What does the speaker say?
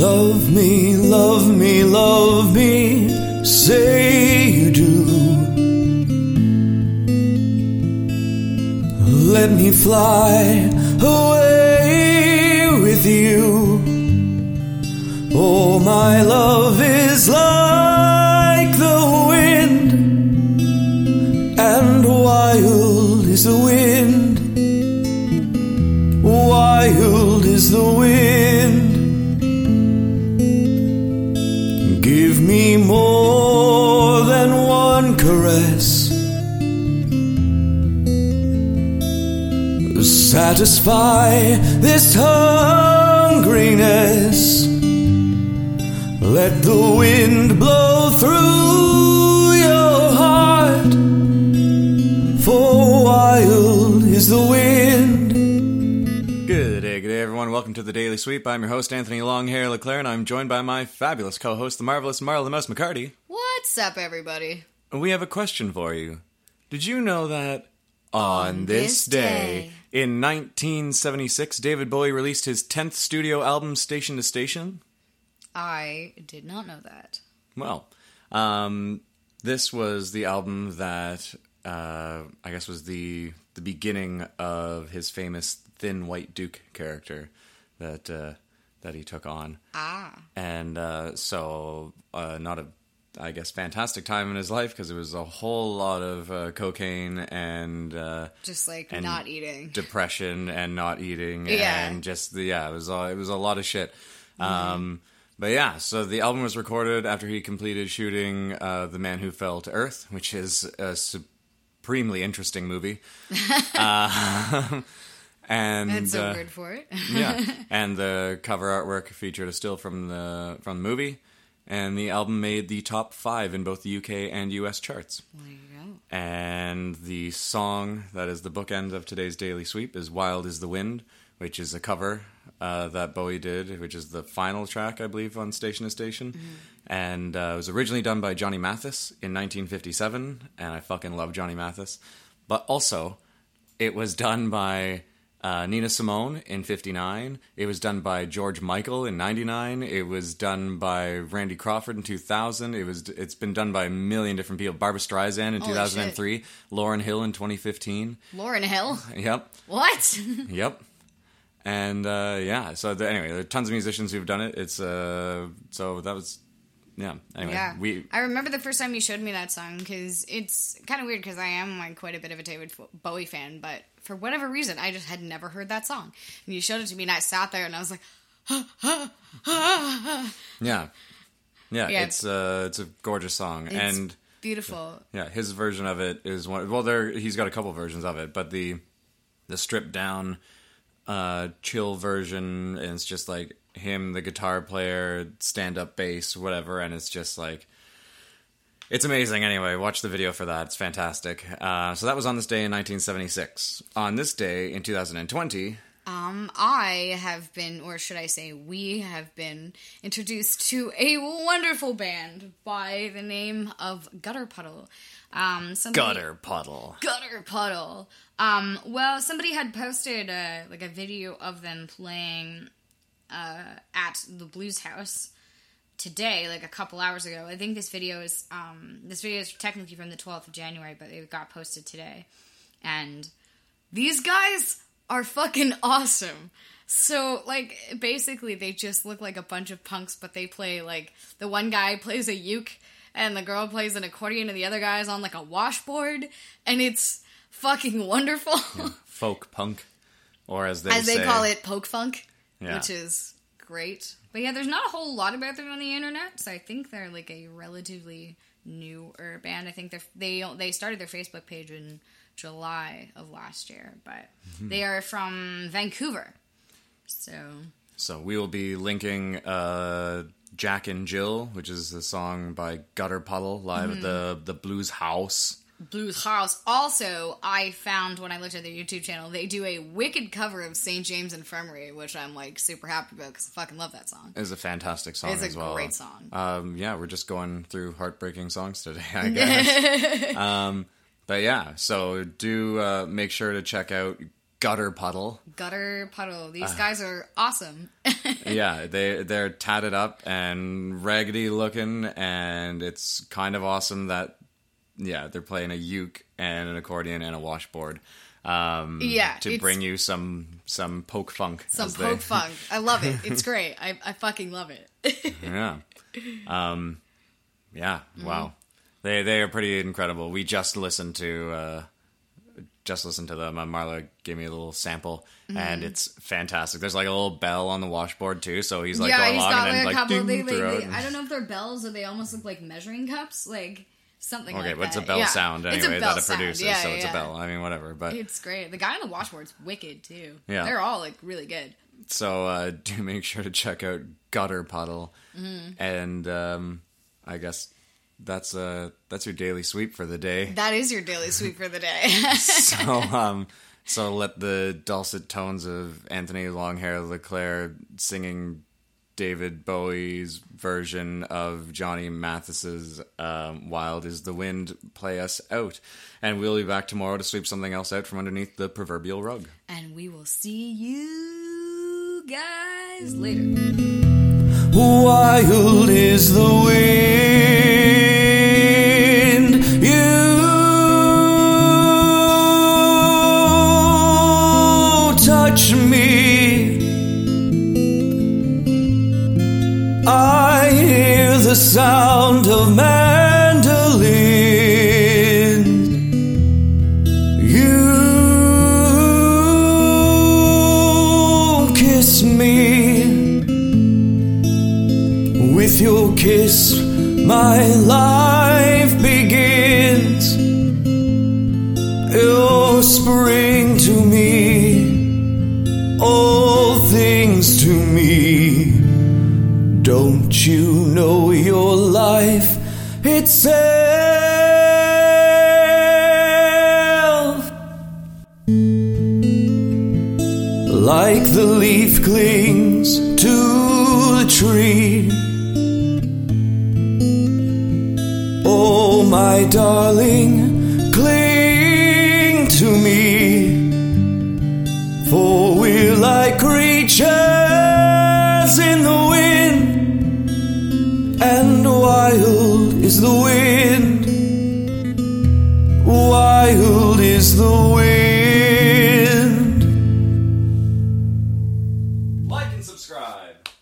Love me, love me, love me, say you do. Let me fly away with you. Oh, my love is like the wind, and wild is the wind, wild is the wind. Give me more than one caress, satisfy this hungriness. Let the wind blow through your heart, for wild is the wind. Good day, everyone. Welcome to The Daily Sweep. I'm your host, Anthony Longhair Leclerc, and I'm joined by my fabulous co-host, the marvelous Marla Mouse McCarty. What's up, everybody? We have a question for you. Did you know that on this day, in 1976, David Bowie released his 10th studio album, Station to Station? I did not know that. Well, this was the album that I guess was the beginning of his famous Thin White Duke character that he took on. Ah. And so not a, I guess, fantastic time in his life, because it was a whole lot of cocaine and and not eating, depression and not eating, and it was a lot of shit. But yeah, so the album was recorded after he completed shooting The Man Who Fell to Earth, which is a supremely interesting movie. And that's a word for it. Yeah, and the cover artwork featured a still from the movie. And the album made the top 5 in both the UK and US charts. There you go. And the song that is the bookend of today's Daily Sweep is Wild is the Wind, which is a cover that Bowie did, which is the final track, I believe, on Station to Station. Mm-hmm. And it was originally done by Johnny Mathis in 1957, and I fucking love Johnny Mathis. But also, it was done by Nina Simone in 1959. It was done by George Michael in 1999. It was done by Randy Crawford in 2000. It's been done by a million different people. Barbara Streisand in 2003. Shit. Lauren Hill in 2015. Lauren Hill? Yep. What? Yep. And anyway, there are tons of musicians who've done it. It's I remember the first time you showed me that song, because it's kind of weird, because I am quite a bit of a David Bowie fan, but for whatever reason, I just had never heard that song. And you showed it to me, and I sat there, and I was like, ha, ha, ha, ha. Yeah. Yeah. Yeah, it's a gorgeous song. It's beautiful. Yeah, his version of it is one. Well, he's got a couple versions of it, but the stripped down, chill version, and it's just like him, the guitar player, stand-up bass, whatever, and it's just like, it's amazing. Anyway, watch the video for that. It's fantastic. So that was on this day in 1976. On this day in 2020... I have been, or should I say we have been, introduced to a wonderful band by the name of Gutter Puddle. Gutter Puddle. Well, somebody had posted a video of them playing at the Blues House today, a couple hours ago. I think this video is technically from the 12th of January, but it got posted today. And these guys are fucking awesome. So, basically they just look like a bunch of punks, but they play, the one guy plays a uke, and the girl plays an accordion, and the other guy's on, a washboard, and it's fucking wonderful. Yeah, folk punk, or as they call it, poke funk. Yeah. Which is great. But yeah, there's not a whole lot about them on the internet, so I think they're a relatively newer band. I think they started their Facebook page in July of last year, but they are from Vancouver. So we will be linking Jack and Jill, which is the song by Gutter Puddle, live at the Blues House. Blues House. Also, I found when I looked at their YouTube channel, they do a wicked cover of St. James Infirmary, which I'm super happy about, because I fucking love that song. It's a fantastic song as well. It's a great song. Yeah, we're just going through heartbreaking songs today, I guess. But yeah, so do make sure to check out Gutter Puddle. Gutter Puddle. These guys are awesome. Yeah, they're tatted up and raggedy looking, and it's kind of awesome that, yeah, they're playing a uke and an accordion and a washboard. To bring you some poke funk. Some poke funk. I love it. It's great. I fucking love it. Yeah. Yeah. Mm-hmm. Wow. They are pretty incredible. We just listened to. Them. Marla gave me a little sample, and it's fantastic. There's like a little bell on the washboard too, so he's like going along and then like ding, they, I don't know if they're bells or they almost look like measuring cups, like something. Okay, like but that. It's a bell sound anyway that it produces, so it's a bell. I mean, whatever. But it's great. The guy on the washboard's wicked too. Yeah, they're all like really good. So do make sure to check out Gutter Puddle, and I guess. That's your daily sweep for the day. That is your daily sweep for the day. So let the dulcet tones of Anthony Longhair Leclerc singing David Bowie's version of Johnny Mathis's Wild is the Wind play us out. And we'll be back tomorrow to sweep something else out from underneath the proverbial rug. And we will see you guys later. Wild is the wind. Touch me, I hear the sound of mandolins. You kiss me, with your kiss my life begins. Your spring to me, all things to me. Don't you know your life itself? Like the leaf clings to the tree, oh my darling, cling to me. For we're like creatures in the wind, and wild is the wind. Wild is the wind.